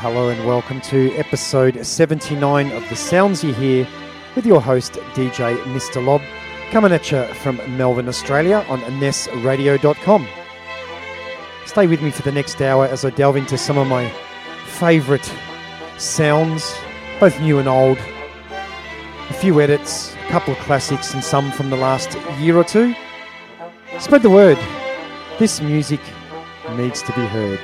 Hello and welcome to episode 79 of The Sounds You Hear with your host DJ Mr. Lob, coming at you from Melbourne, Australia on nessradio.com. Stay with me for the next hour as I delve into some of my favourite sounds, both new and old, a few edits, a couple of classics and some from the last year or two. Spread the word, this music needs to be heard.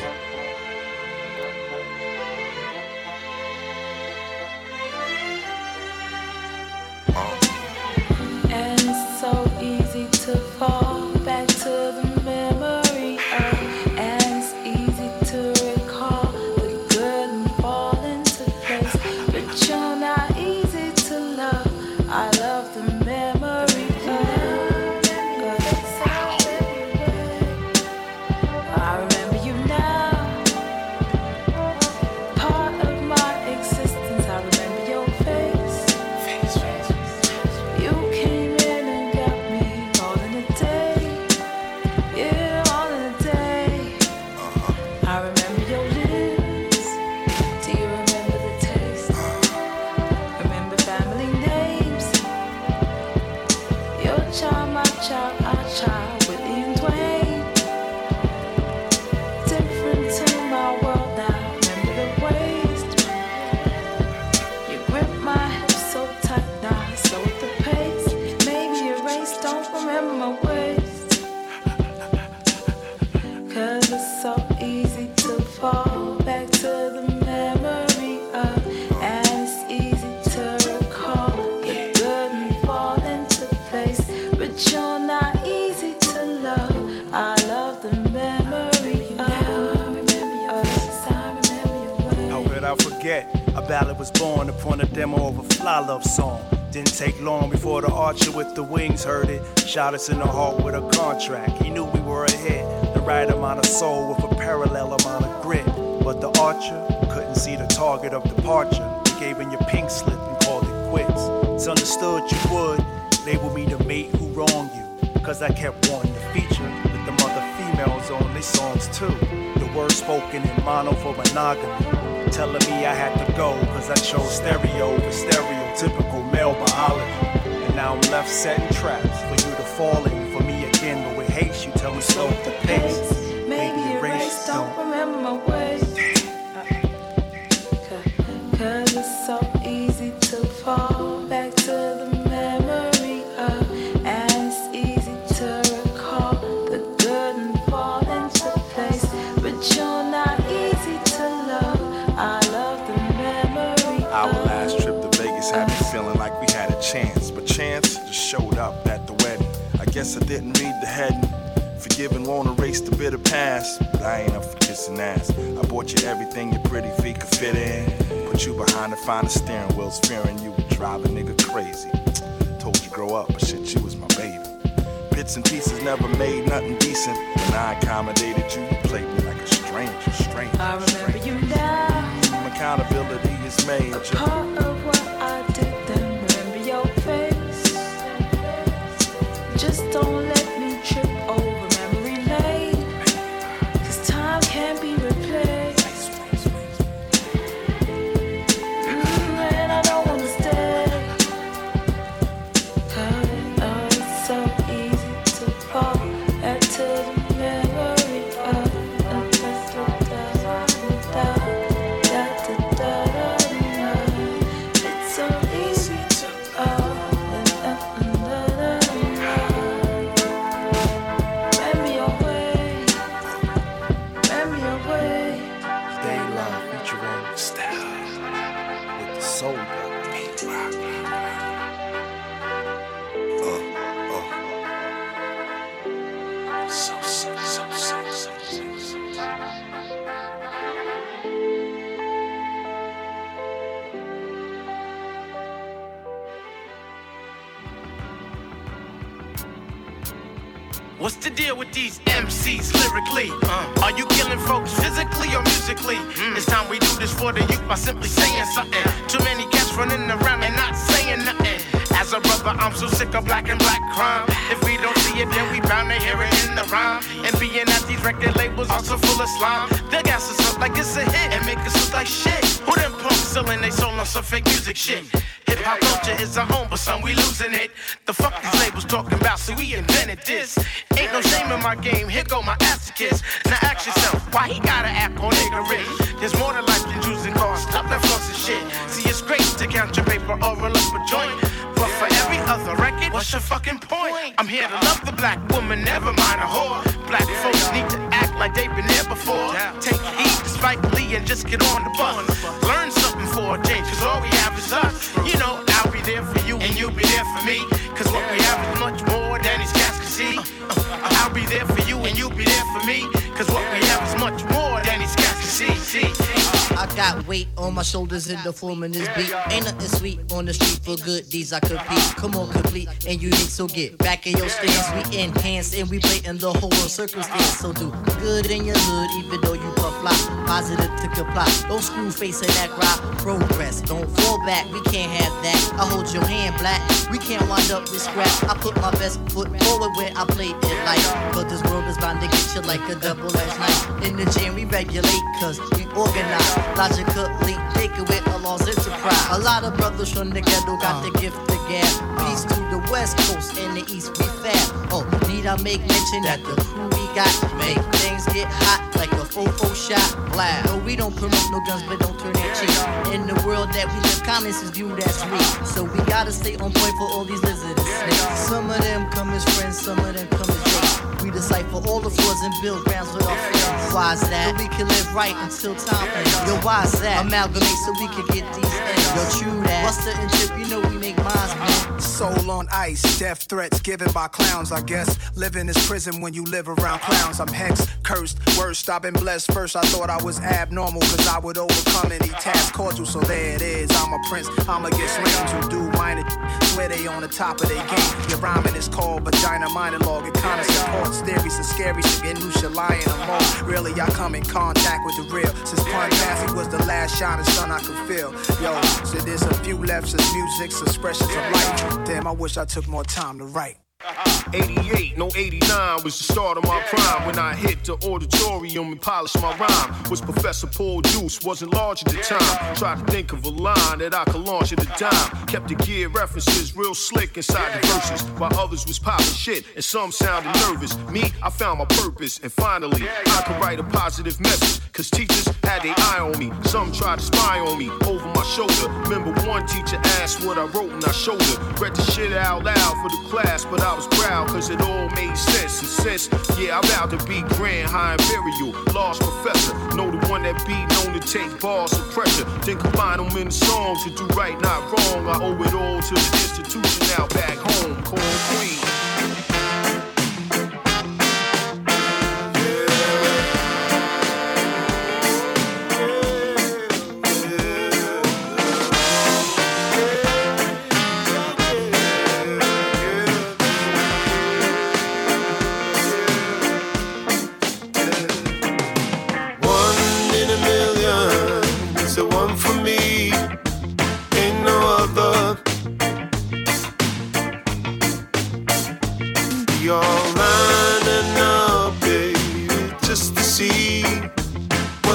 Heard it, shot us in the heart with a contract. He knew we were a hit, the right amount of soul with a parallel amount of grit. But the archer couldn't see the target of departure. You gave in your pink slip and called it quits. It's understood you would label me the mate who wronged you, cause I kept wanting to feature with them other females on their songs too. The words spoken in mono for monogamy, telling me I had to go cause I chose stereo for stereotypical male biology. Now I'm left setting traps for you to fall in, for me again, but with haste you tell me slow the pace. Maybe erase, don't remember my ways. Cause it's so easy to fall back to the memory of, and it's easy to recall the good and fall into place, but you're not easy to love. I love the memory. Our last trip to Vegas had me feeling like we had a chance. Chance just showed up at the wedding. I guess I didn't read the heading. Forgiving won't erase the bitter past, but I ain't up for kissing ass. I bought you everything your pretty feet could fit in. Put you behind the finest steering wheels, fearing you would drive a nigga crazy. Told you grow up, but shit, you was my baby. Bits and pieces never made nothing decent. When I accommodated you, you played me like a stranger. I remember you now. Some accountability is made. A part of what I did. Just don't let me trip over memory lane, cause time can't be replaced. And I don't wanna stay, cause it's so easy to fall back to the memory of a place like that. It's so easy to fall. What's the deal with these MCs lyrically? Are you killing folks physically or musically? It's time we do this for the youth by simply saying something. Too many cats running around and not saying nothing. As a brother, I'm so sick of black and black crime. If we don't see see it, then we bound to hear it in the rhyme. And being at these record labels also full of slime. They'll gas us up like it's a hit and make us look like shit. Who them punks selling they soul on some fake music shit? Hip-hop culture is our own, but son, we losing it. The fuck these labels talking about, so we invented this. Ain't no shame in my game, here go my ass to kiss. Now ask yourself, why he gotta act on nigga rich? There's more to life than juicing cars, stop that fuss and shit. See, it's great to count your paper or roll up a joint. But for every other record, what's your fucking point? I'm here to love the black woman, never mind a whore. Black folks need to act like they've been there before. Take heed to Spike Lee and just get on the bus. Learn something for a change, cause all we have is us. You know, I'll be there for you and you'll be there for me. Cause what we have is much more than these cats can see. I'll be there for you and you'll be there for me. Cause what we have is much more than these cats can see. I got weight on my shoulders in the form of this beat. Ain't nothing sweet on the street for goodies I compete. Come on, complete and unique, so get back in your stance. We enhance and we play in the whole world circumstance. So do good in your hood, even though you puff fly. Positive to comply. Don't screw face in that rock. Progress, don't fall back. We can't have that. I hold your hand, black. We can't wind up with scrap. I put my best foot forward where I played in life. But this world is bound to get you like a double-edged knife. In the gym we regulate, cause we organize. Logically, take it with a lost enterprise. A lot of brothers from the ghetto got the gift of gab. Peace to the west coast and the east, we fab. Oh, need I make mention that the crew we got make things get hot like a fofo shot. Loud. No, we don't promote no guns, but don't turn that cheek. In the world that we live, kindness is viewed as weak. So we gotta stay on point for all these lizards and snakes. Some of them come as friends, some of them come as dates. We decipher all the flaws and build grounds with our friends. Why's that? So we can live right until time ends. Yo, why's that? Amalgamate so we can get these ends. Yo, true that. Buster and Chip, you know we make minds, man. Soul on ice, death threats given by clowns, I guess. Living is prison when you live around clowns. I'm hexed, cursed, worst. I've been blessed first. I thought I was abnormal, cause I would overcome any task cordial. So there it is, I'm a prince. I'm against rams who do minor. Swear they on the top of their game. Your rhyming is called vagina monologue. It kinda supports theories and scary shit. And you should lie in a mall. Really, I come in contact with the real. Since Pun Passy was the last shining sun I could feel. Yo, so there's a few lefts as music's expressions of life. Damn, I wish I took more time to write. 88, no 89 was the start of my prime. When I hit the auditorium and polished my rhyme. Was Professor Paul Deuce, wasn't large at the time. Tried to think of a line that I could launch at a dime. Kept the gear references real slick inside the verses. While others was popping shit and some sounded nervous. Me, I found my purpose and finally I could write a positive message. Cause teachers had their eye on me. Some tried to spy on me over my shoulder. Remember one teacher asked what I wrote and I showed her. Read the shit out loud for the class, but I was proud cause it all made sense. And since, yeah, I vowed to be grand, high imperial, large professor. Know the one that be known to take bars of pressure. Then combine them in the songs to do right, not wrong. I owe it all to the institution now back home, called Queen.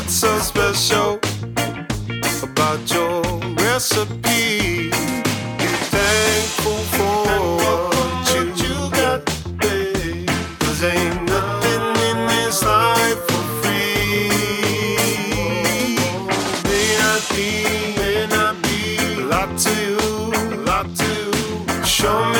So special about your recipe. Be thankful for what you got, babe. Cause ain't nothing in this life for free. May not be a lot to you. Show me.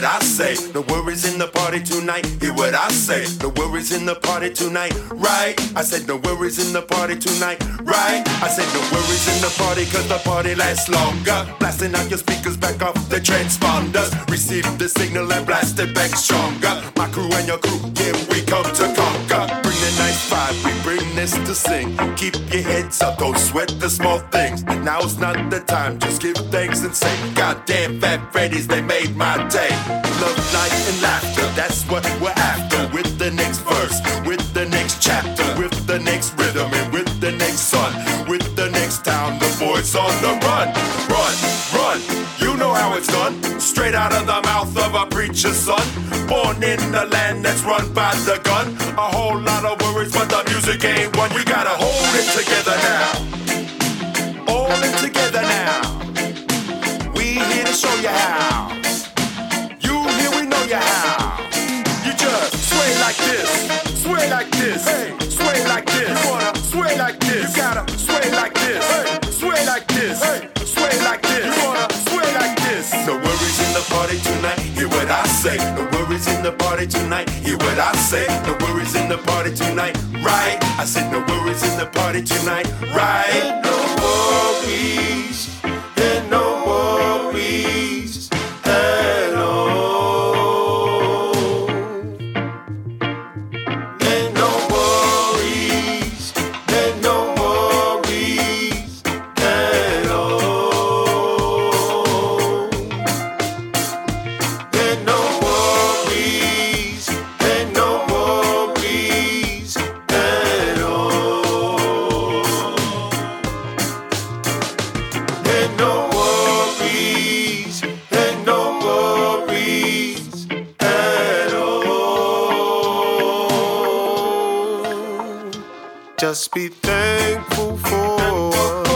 what I say. No worries in the party tonight. Hear what I say. No worries in the party tonight, right? I said no worries in the party tonight, right? I said no worries in the party, cause the party lasts longer. Blasting out your speakers, back off the transponders. Receive the signal and blast it back stronger. My crew and your crew, yeah, we come to conquer. Bring the night vibe, we bring this to sing. Keep your heads up, don't sweat the small things. Now's not the time, just give thanks and say, goddamn Fat Freddy's, they made my day. Love, light, and laughter, that's what we're after. With the next verse, with the next chapter, with the next rhythm, and with the next sun, with the next town, the boys on the run. Run, run, you know how it's done. Straight out of the mouth of a preacher's son. Born in the land that's run by the gun. A whole lot of worries, but the music ain't one. We gotta hold it together now. Hold it together now. We here to show you how. You here, we know you how. You just sway like this, sway like this, hey, sway like this. You wanna sway like this, you gotta sway like this, hey, sway like this, hey, sway like this. You wanna sway like this. No worries in the party tonight. Hear what I say. No worries in the party tonight. Hear what I say. No worries in the party tonight, right? I said no worries in the party tonight, right? And no worries at all. And no worries. And no worries at all. And no worries. And no worries at all. And no worries, and no worries at all. Just be thankful for what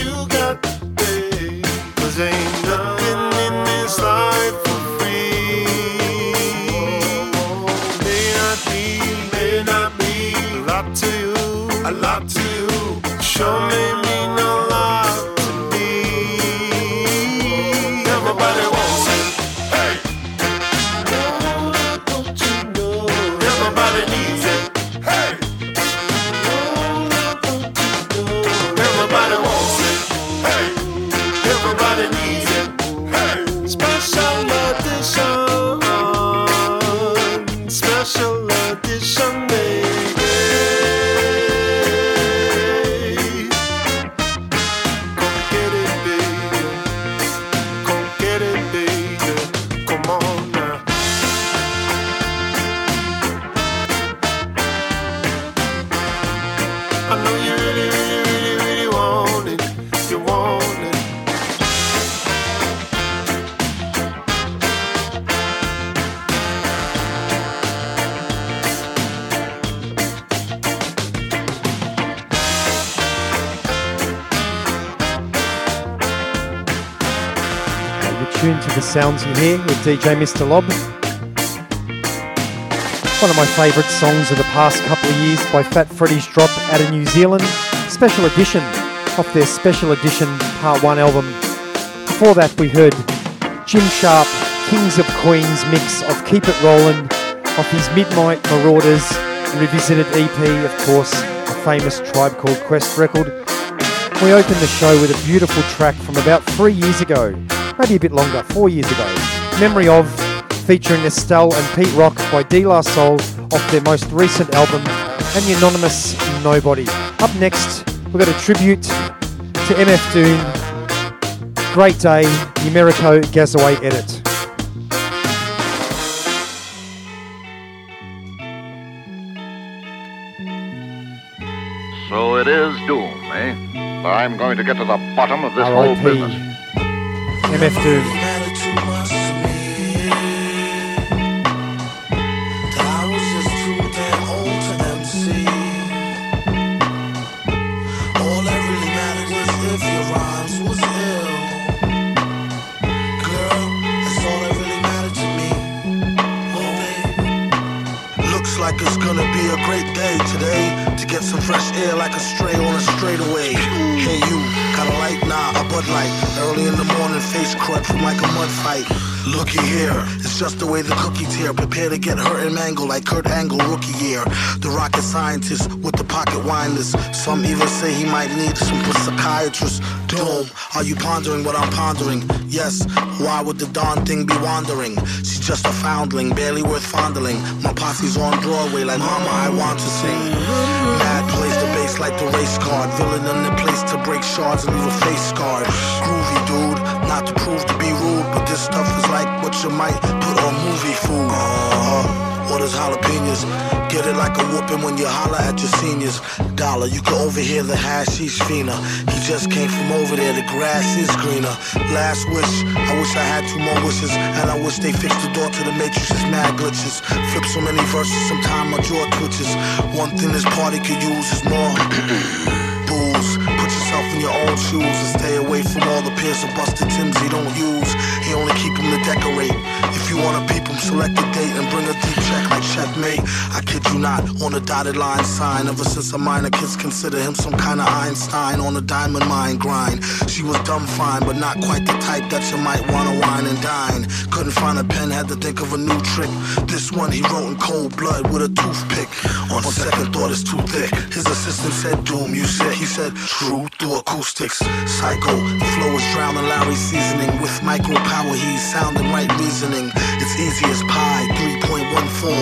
you got, babe. 'Cause ain't nothing in this life for free. May not be a lot to you, a lot to you. Show me. The Sounds You Hear with DJ Mr. Lob. One of my favourite songs of the past couple of years by Fat Freddy's Drop out of New Zealand. Special edition off their Special Edition Part 1 album. Before that we heard Jim Sharp, Kings of Queens mix of Keep It Rollin' off his Midnight Marauders revisited EP, of course, a famous Tribe Called Quest record. We opened the show with a beautiful track from about 3 years ago. Maybe a bit longer, 4 years ago. Memory of, featuring Estelle and Pete Rock by D La Soul off their most recent album, and the anonymous Nobody. Up next, we've got a tribute to MF Doom, Great Day, the Americo Gazaway edit. So it is Doom, eh? But I'm going to get to the bottom of this whole business. MF Doom. It's gonna be a great day today to get some fresh air like a stray on a straightaway. Hey you, got a light? Nah, a Bud Light. Early in the morning, face crud from like a mud fight. Looky here, it's just the way the cookie's here. Prepare to get hurt and mangle like Kurt Angle rookie year. The rocket scientist with the pocket winders. Some even say he might need some psychiatrist. Doom, are you pondering what I'm pondering? Yes, why would the darn thing be wandering? She's just a foundling, barely worth fondling. My posse's on Broadway like mama, I want to sing. Mad plays the bass like the race card. Villain in the place to break shards and leave a face scarred. Groovy dude, not to prove to be rude, but this stuff is like what you might put on movie food. What is jalapenos? Get it like a whooping when you holler at your seniors. Dollar, you can overhear the hashish fina. He just came from over there, the grass is greener. Last wish I had two more wishes. And I wish they fixed the door to the matrix's mad glitches. Flip so many verses, sometime my jaw twitches. One thing this party could use is more. Put yourself in your own shoes and stay away from all the pairs of busted Tims he don't use. He only keep them to decorate. If you wanna peep them, select a date and bring a deep check like checkmate. I kid you not, on a dotted line sign. Ever since a minor, kids consider him some kind of Einstein on a diamond mine grind. She was dumb fine, but not quite the type that you might wanna wine and dine. Couldn't find a pen, had to think of a new trick. This one he wrote in cold blood with a toothpick. On second thought, it's too thick. His assistant said, Doom, you sick. He said, true through acoustics, psycho. The flow is drowning Larry's seasoning. With micro power, he's sounding right reasoning. It's easy as pie, 3.14.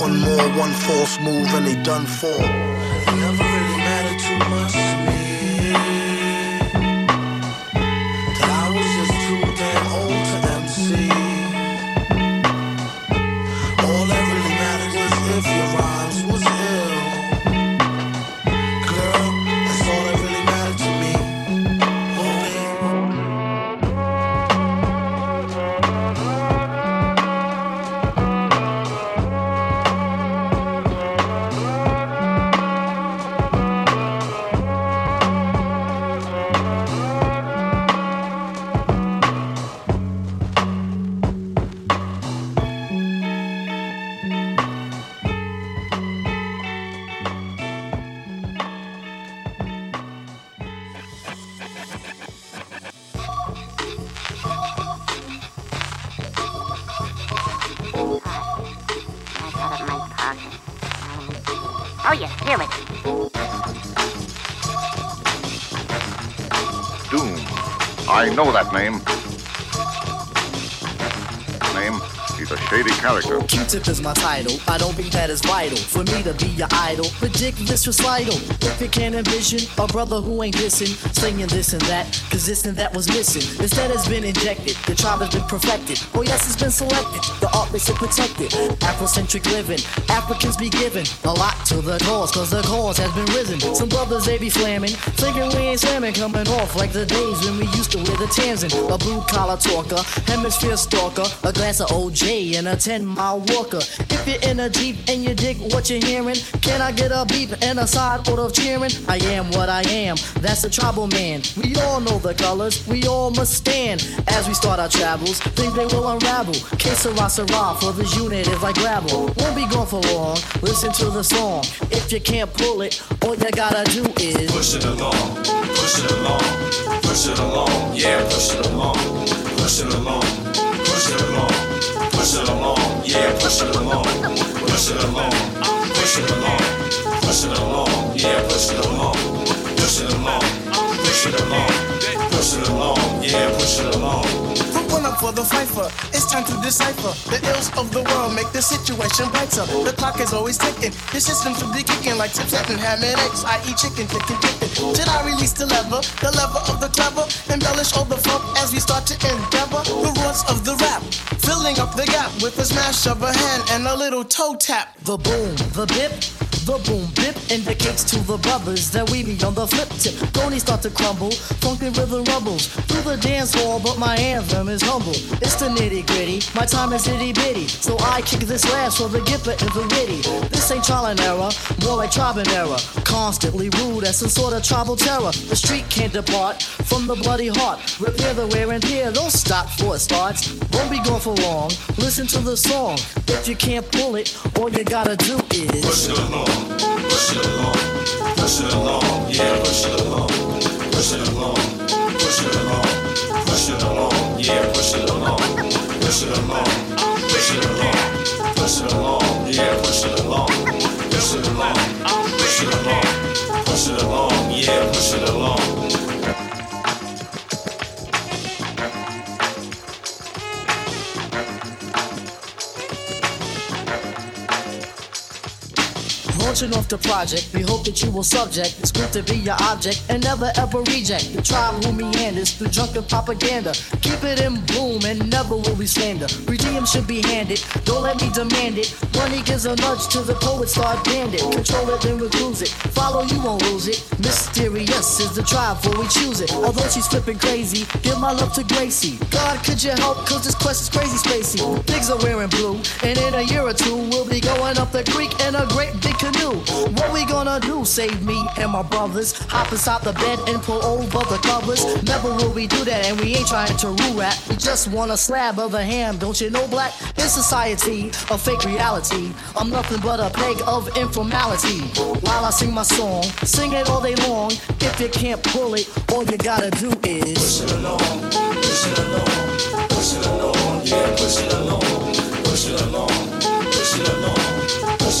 One more, one false move, and they done for. It never really mattered too much to me that I was just too damn old to MC. All that really mattered was if your rhymes was ill. Know that name. He's a shady character. Q Tip is my title. I don't think that is vital for me to be your idol. Ridiculous recital. If you can't envision a brother who ain't dissing, slinging this and that, cause this and that was missing. Instead has been injected. The tribe has been perfected. Oh yes, it's been selected. The artless are protected. Afrocentric living. Africans be given a lot to the cause, cause the cause has been risen. Some brothers they be flamming, thinking we ain't slamming, coming off like the days when we used to wear the Tamsin. A blue collar talker, hemisphere stalker, a glass of OJ and a 10-mile walker. If you're in a Jeep and you dig what you're hearing, can I get a beep and a side order of cheering? I am what I am, that's a tribal man. We all know the colors, we all must stand. As we start our travels, things they will unravel. Que sera, sera, for this unit is like gravel. Won't be gone for long, listen to the song. If you can't pull it, all you gotta do is push it along, push it along, push it along, yeah, push it along, push it along, push it along, push it along, yeah, push it along, push it along, push it along, push it along, yeah, push it along, push it along, push it along, push it along, yeah, push it along. One up for the fifer, it's time to decipher. The ills of the world make the situation brighter. The clock is always ticking, the system should be kicking like tips and hammered eggs, i.e. chicken, chicken, chicken. Should I release the lever of the clever? Embellish all the funk as we start to endeavor. The roots of the rap, filling up the gap with a smash of a hand and a little toe tap. The boom, the bip, the boom bip indicates to the brothers that we be on the flip tip. Don't he start to crumble, funky rhythm rumbles through the dance hall, but my anthem is humble. It's the nitty gritty, my time is itty bitty, so I kick this ass for the gipper and the witty. This ain't trial and error, more like tribe and error. Constantly rude as some sort of tribal terror. The street can't depart from the bloody heart. Repair the wear and tear, don't stop before it starts. Won't be gone for long, listen to the song. If you can't pull it, all you gotta do is push it along, push it along, push it along, yeah, push it along, push it along, push it along, push it along, yeah, push it along, push it yeah, push it along. Launching off the project, we hope that you will subject this group to be your object and never ever reject the tribe who meanders through drunken propaganda. Keep it in bloom and never will we slander. Redeem should be handed, don't let me demand it. Money gives a nudge to the poet, start bandit. Control it, then recluse it. Follow, you won't lose it. Mysterious is the tribe for we choose it. Although she's flipping crazy, give my love to Gracie. God, could you help? Cause this quest is crazy spacey. Pigs are wearing blue, and in a year or two, we'll be going up the creek in a great big canoe. What we gonna do? Save me and my brothers. Hop inside the bed and pull over the covers. Never will we do that, and we ain't trying to rule rap. We just want a slab of a ham, don't you know, black? In society, a fake reality, I'm nothing but a peg of informality. While I sing my song, sing it all day long. If you can't pull it, all you gotta do is push it along, push it along, push it along, yeah, push it along, push it along, push it along, push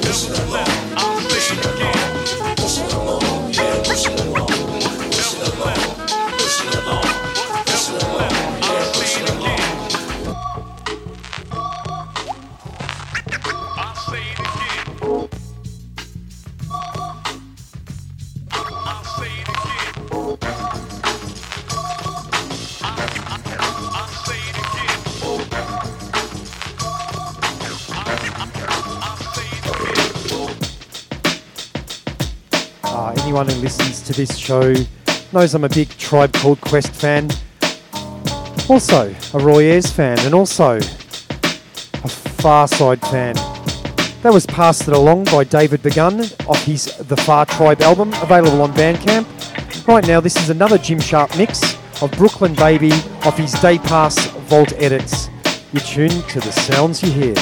push it along, I'll push it along, push it along, yeah, push it along, push it along, push it along, push it along, yeah, push it along. I'll say it again. I'll say it again. I'll say it again. Anyone who listens to this show knows I'm a big Tribe Called Quest fan, also a Roy Ayers fan, and also a Far Side fan. That was Passed It Along by David Begun off his The Far Tribe album, available on Bandcamp. Right now this is another Jim Sharp mix of Brooklyn Baby off his Day Pass Vault edits. You're tuned to The Sounds You Hear.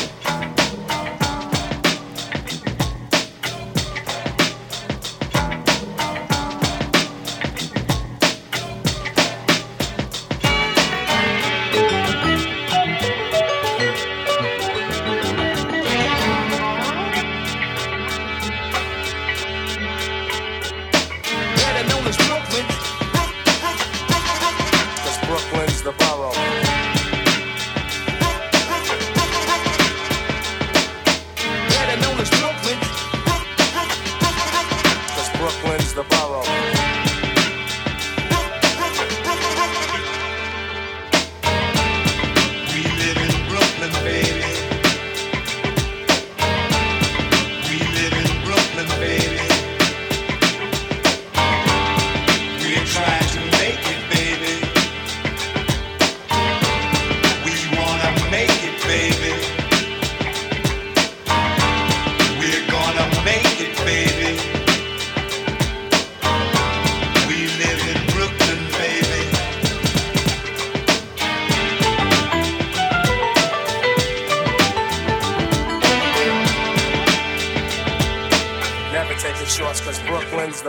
Brooklyn's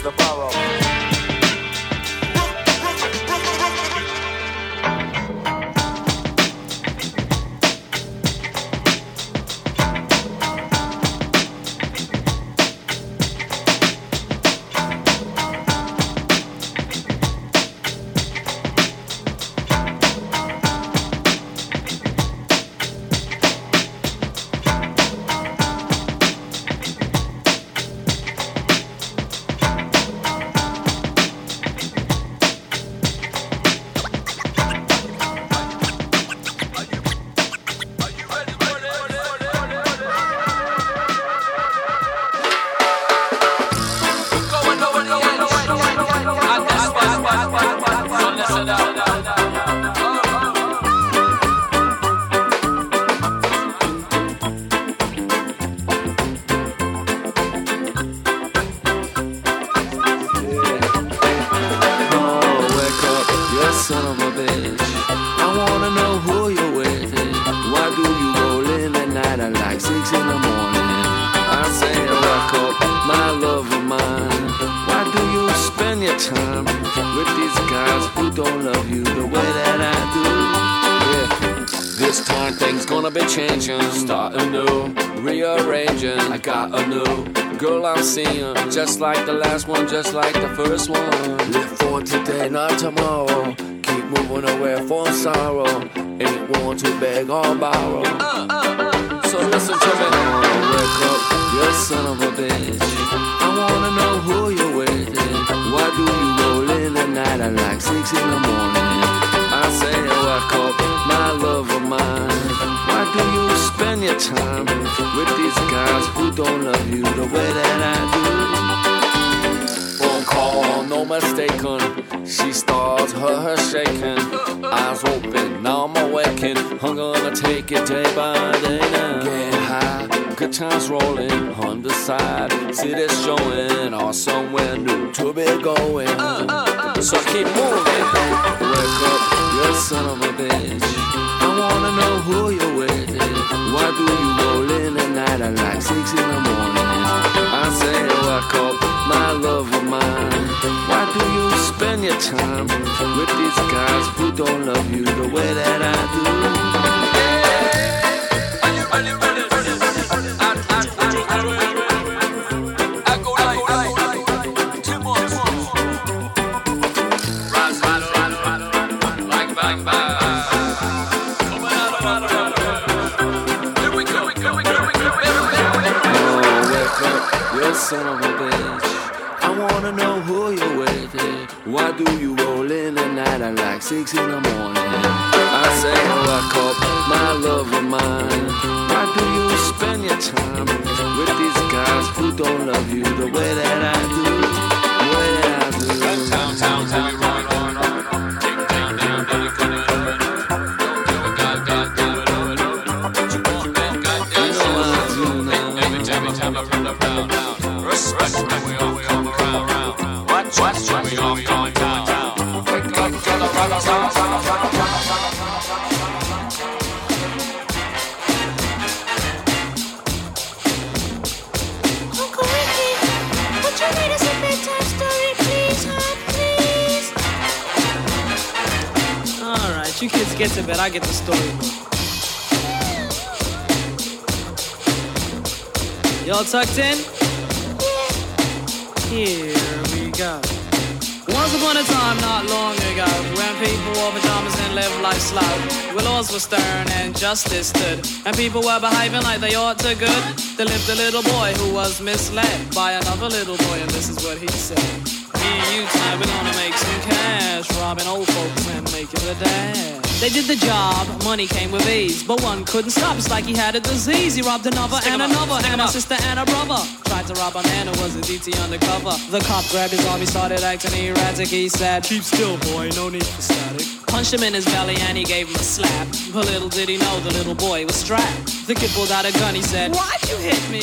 the borough. son of a bitch. I wanna know who you're with. Why do you roll in at night at like 6 in the morning? I'm saying, rock up, my love of mine. Why do you spend your time with these guys who don't love you the way that I do? Yeah. This time things gonna be changing. Starting new, rearranging. I got a new girl I'm seeing. Just like the last one, just like the first one. Live for today, not tomorrow. Keep moving away from sorrow. Ain't one to beg or borrow. So listen to me. Wake up, you son of a bitch. I wanna know who you're with. Why do you roll in at night at like 6 in the morning? I say, wake up, my love of mine. Why do you spend your time with these guys who don't love you the way that I do? Phone call, no mistaken. She starts her shaking. Eyes open, now I'm awakened. I'm gonna take it day by day now. Get high, good times rolling. On the side, see this showing. Or somewhere new to be going. So keep moving. Wake up, you son of a bitch. I wanna know who you're with. Why do you roll in at night at like 6 in the morning? I say, wake up, my love of mine. Why do you spend your time with these guys who don't love you the way that I do? Are you ready for this? I go like. Son of a bitch, I wanna know who you're with. Why do you roll in at night at like 6 in the morning? I say, wake up, my love of mine. Why do you spend your time with these guys who don't love you the way that I do? The way that I do. Down, take down, down, down, down. Alright, you kids get to bed, I get the storybook. Y'all tucked in? Here we go. Once upon a time, not long ago, when people wore pajamas and lived life slow, where laws were stern and justice stood, and people were behaving like they ought to good, there lived a little boy who was misled by another little boy, and this is what he said. Me and you tonight, we're gonna make some cash, robbing old folks and making a dash. They did the job, money came with ease, but one couldn't stop, it's like he had a disease. He robbed another and another, and a sister and a brother. Tried to rob a man who was a DT undercover. The cop grabbed his arm, he started acting erratic, he said, "Keep still boy, no need for static." Punched him in his belly and he gave him a slap, but little did he know the little boy was strapped. The kid pulled out a gun, he said, "Why'd you hit me?"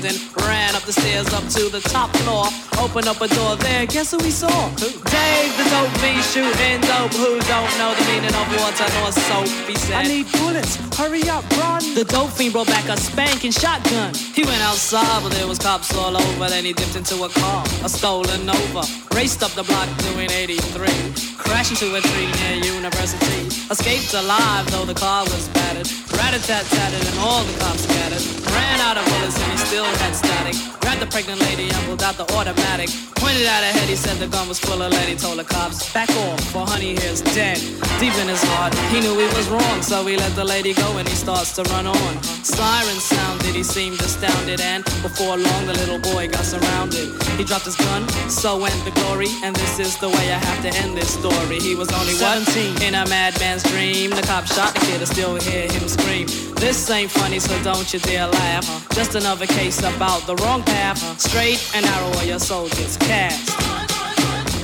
Ran up the stairs up to the top floor. Opened up a door there, guess who we saw? Who? Dave the dope fiend shooting dope. Who don't know the meaning of water nor soap, he said, "I need bullets, hurry up, run." The dope fiend brought back a spanking shotgun. He went outside but there was cops all over. Then he dipped into a car, a stolen Nova. Raced up the block doing 83. Crashed into a tree near University. Escaped alive though the car was battered. Rat-a-tat-tatted and all the cops scattered. Ran out of bullets and he still had static. Grabbed the pregnant lady and pulled out the automatic. automatic. Pointed at her head, he said the gun was full of lead. He told the cops, back off, for honey here's dead. Deep in his heart, he knew he was wrong, so he let the lady go and he starts to run on. Sirens sounded, he seemed astounded, and before long the little boy got surrounded. He dropped his gun, so went the glory, and this is the way I have to end this story. He was only 17 in a madman's dream. The cop shot the kid and still hear him scream. This ain't funny, so don't you dare laugh. Just another case about the wrong path. Straight and narrow or your soul gets cast.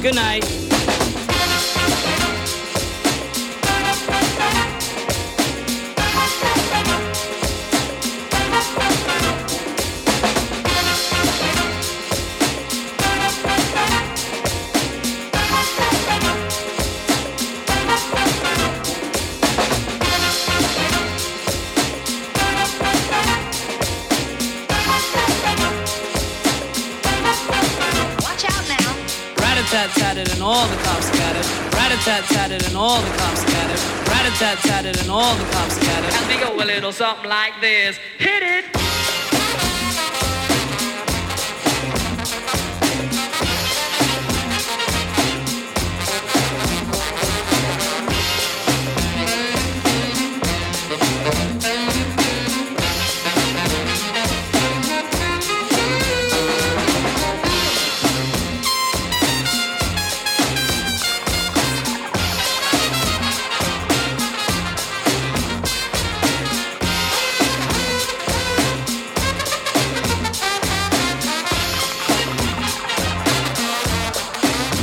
Good night. Rat-a-tat-tatted and all the cops scattered. Rat-a-tat-tatted and all the cops scattered. Rat-a-tat-tatted and all the cops scattered. And they go a little something like this. Hit it!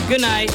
Good night.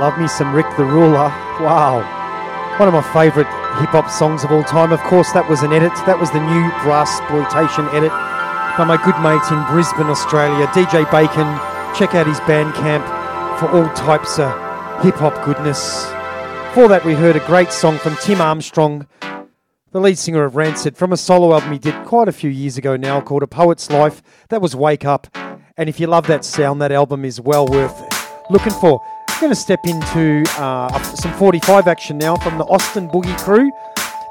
Love me some Rick the Ruler. Wow. One of my favourite hip-hop songs of all time. Of course, that was an edit. That was the new Brassploitation edit by my good mate in Brisbane, Australia, DJ Bacon. Check out his Bandcamp for all types of hip-hop goodness. Before that, we heard a great song from Tim Armstrong, the lead singer of Rancid, from a solo album he did quite a few years ago now called A Poet's Life. That was Wake Up. And if you love that sound, that album is well worth looking for. I'm going to step into some 45 action now from the Austin Boogie Crew.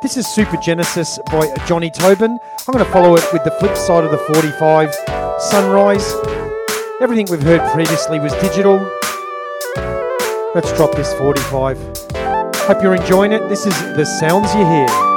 This is Super Genesis by Johnny Tobin. I'm going to follow it with the flip side of the 45, Sunrise. Everything we've heard previously was digital. Let's drop this 45. Hope you're enjoying it. This is The Sounds You Hear.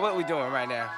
right, what we doing right now?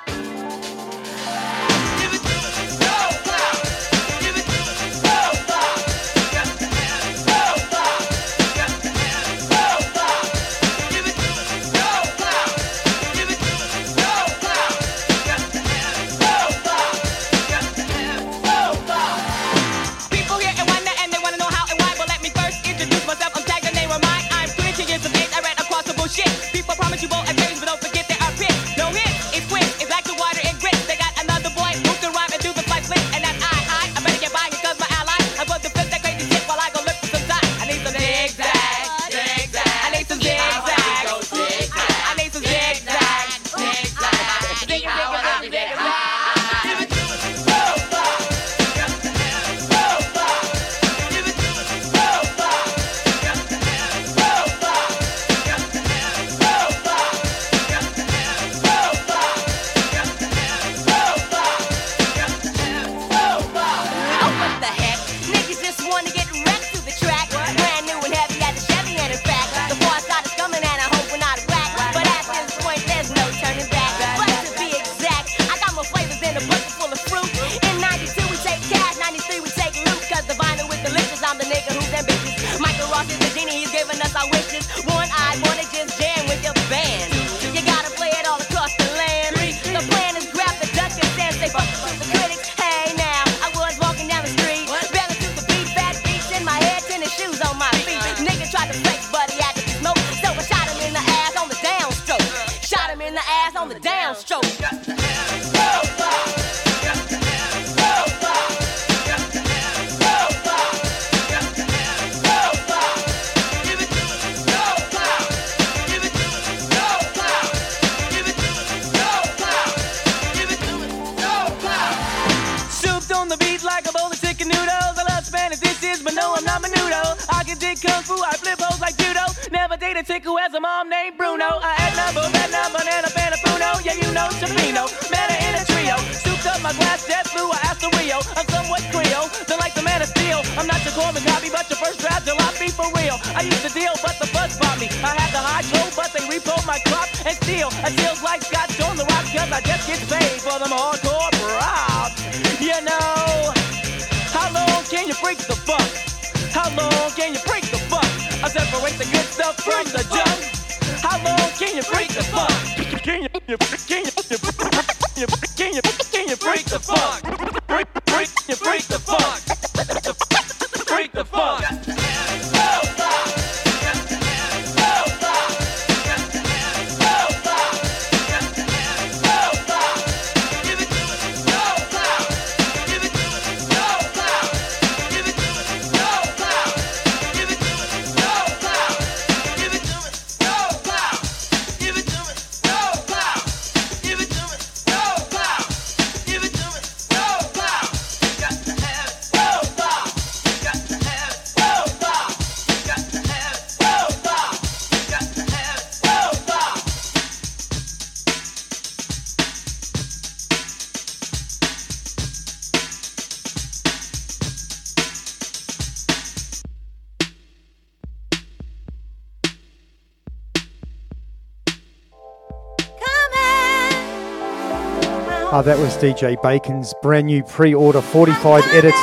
That was DJ Bacon's brand new pre-order 45 edit,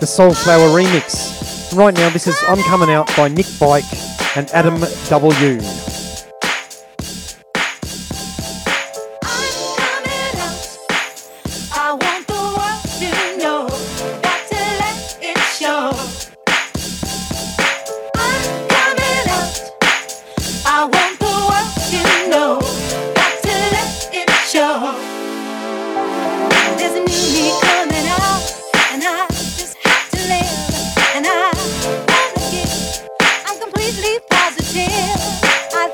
the Soulflower Remix. Right now, this is I'm Coming Out by Nick Bike and Adam W. I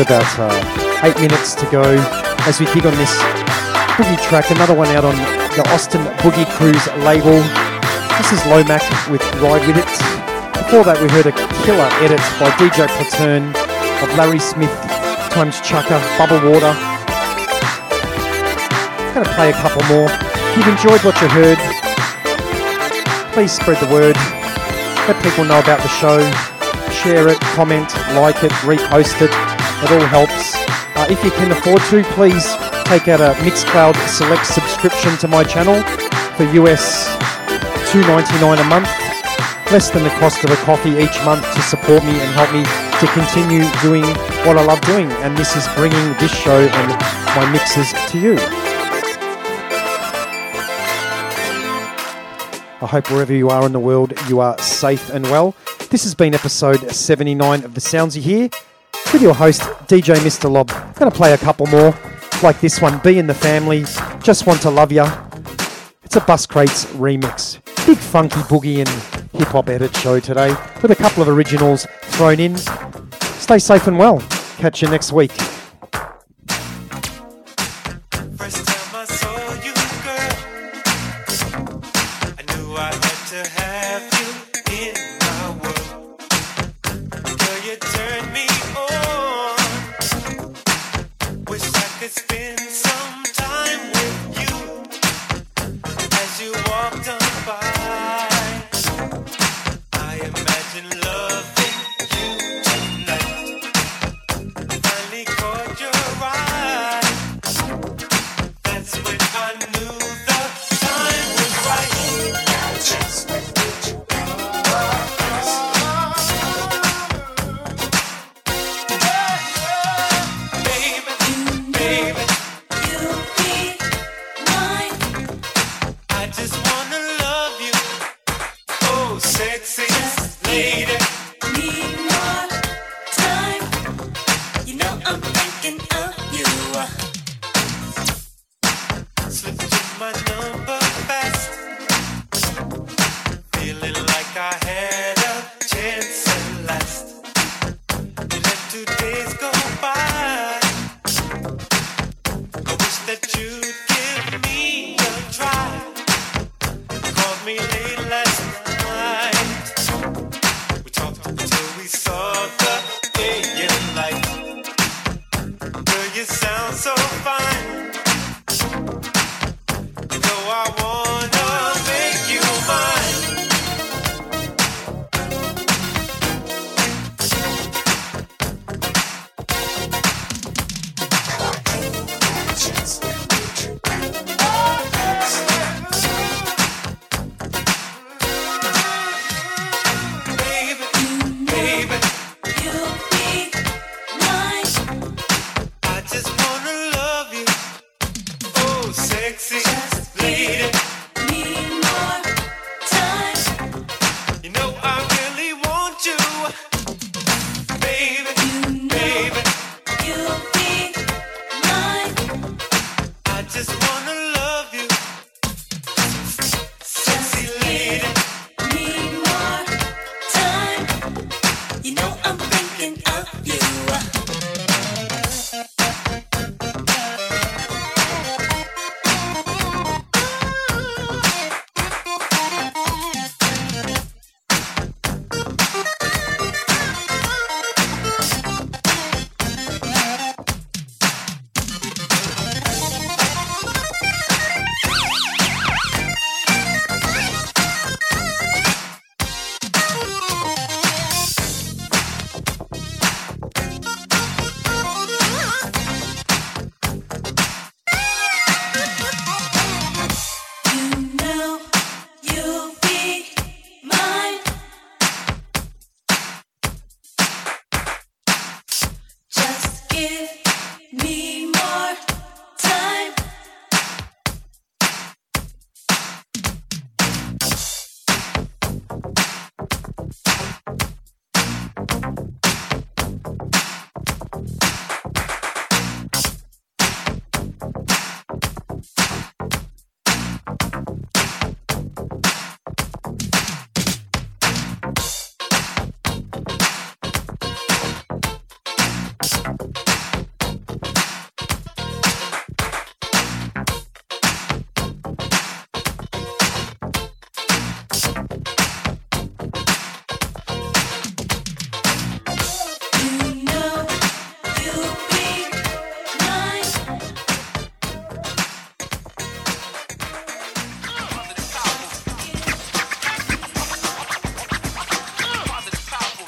got about 8 minutes to go as we kick on this Boogie track, another one out on the Austin Boogie Cruise label. This is Lomac with Ride With It. Before that we heard a killer edit by DJ Pattern of Larry Smith times Chaka, Bubble Water. I'm going to play a couple more. If you've enjoyed what you heard, please spread the word. Let people know about the show. Share it, comment, like it, repost it. It all helps. If you can afford to, please take out a Mixcloud Select subscription to my channel for US $2.99 a month. Less than the cost of a coffee each month to support me and help me to continue doing what I love doing. And this is bringing this show and my mixes to you. I hope wherever you are in the world, you are safe and well. This has been episode 79 of The Sounds You Hear with your host, DJ Mr. Lob. I'm going to play a couple more, like this one, Be In The Family, Just Want To Love Ya. It's a Bus Crates remix. Big funky boogie and hip-hop edit show today with a couple of originals thrown in. Stay safe and well. Catch you next week.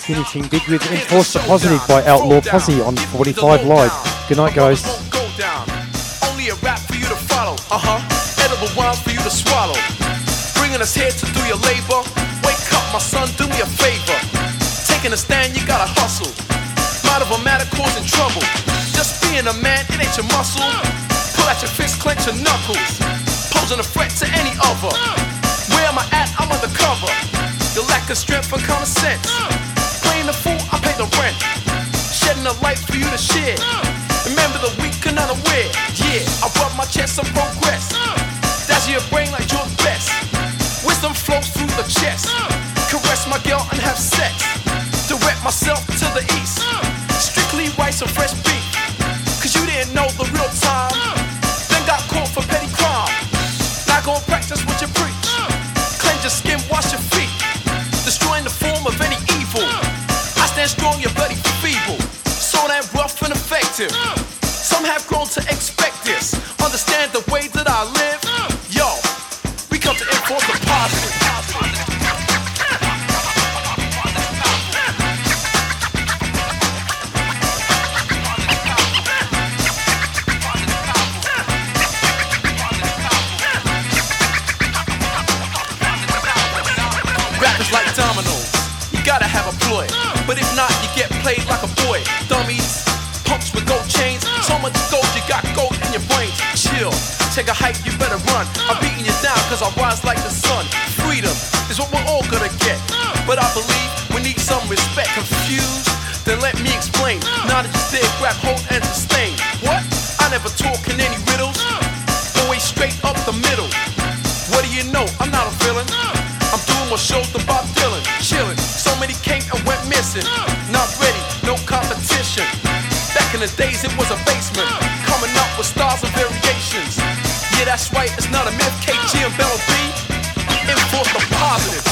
finishing big with Enforce the Positive by Outlaw Posse on 45 Live. Good night, guys. Only a rap for you to follow, edible wine for you to swallow. Bringing us here to do your labor. Wake up, my son, do me a favor. Taking a stand, you gotta hustle. Out of a matter causing trouble. Just being a man, it ain't your muscle. Pull out your fist, clench your knuckles. Posing a threat to any other. Where am I at? I'm undercover. Your lack of strength and common sense. Playing the fool, I pay the rent. Shedding a light for you to share. Remember the weak and unaware. Yeah, I rub my chest and progress. Dazzle your brain like your best. Wisdom flows through the chest. Caress my girl and have sex. Direct myself to the east. Strictly rice and fresh beef. Cause you didn't know the real time. Then got caught for petty crime. Not gonna practice what you preach. Cleanse your skin, wash your feet. Destroying the form of any evil. I stand strong, you're bloody feeble. So damn rough and effective. Some have grown to expect this. Understand the way that I live. Yo, we come to enforce the positive. Like dominoes, you gotta have a ploy. But if not, you get played like a boy. Dummies, punks with gold chains. So much gold, you got gold in your brains. Chill, take a hike, you better run. I'm beating you down cause I rise like the sun. Freedom is what we're all gonna get. But I believe we need some respect. Confused? Then let me explain. Knowledge is there, grab hold and sustain. What? I never talk in any riddles. Always straight up the middle. What do you know? I'm not a villain. I'm doing my shows to Bob Dylan, chillin'. So many came and went missing. Not ready, no competition. Back in the days it was a basement. Coming up with stars and variations. Yeah, that's right, it's not a myth. KG and Bella B enforce the positive.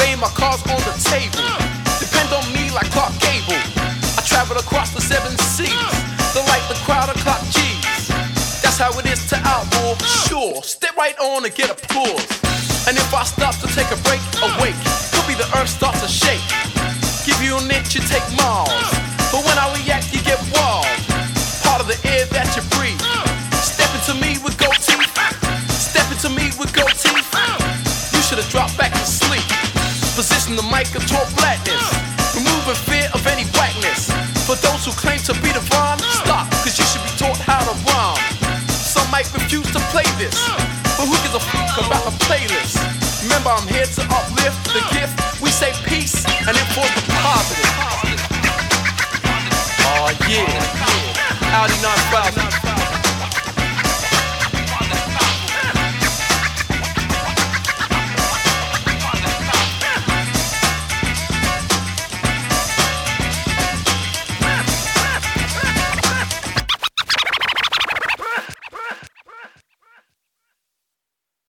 Laying my cards on the table. Depend on me like Clark Gable. I traveled across the 7 seas. Delight the crowd of clock G's. That's how it is to outlaw. Sure, step right on and get applause. And if I stop to take a break, awake, could be the earth starts to shake. Give you an inch, you take miles. But when I react, you get wild. Part of the air that you breathe. Step into me with gold teeth. Step into me with gold teeth. To drop back to sleep. Position the mic and talk blackness. Removing fear of any whackness. For those who claim to be divine, stop, cause you should be taught how to rhyme. Some might refuse to play this, but who gives a fuck about the playlist? Remember I'm here to uplift the gift. We say peace and enforce the positive. Aw yeah. Audi 95.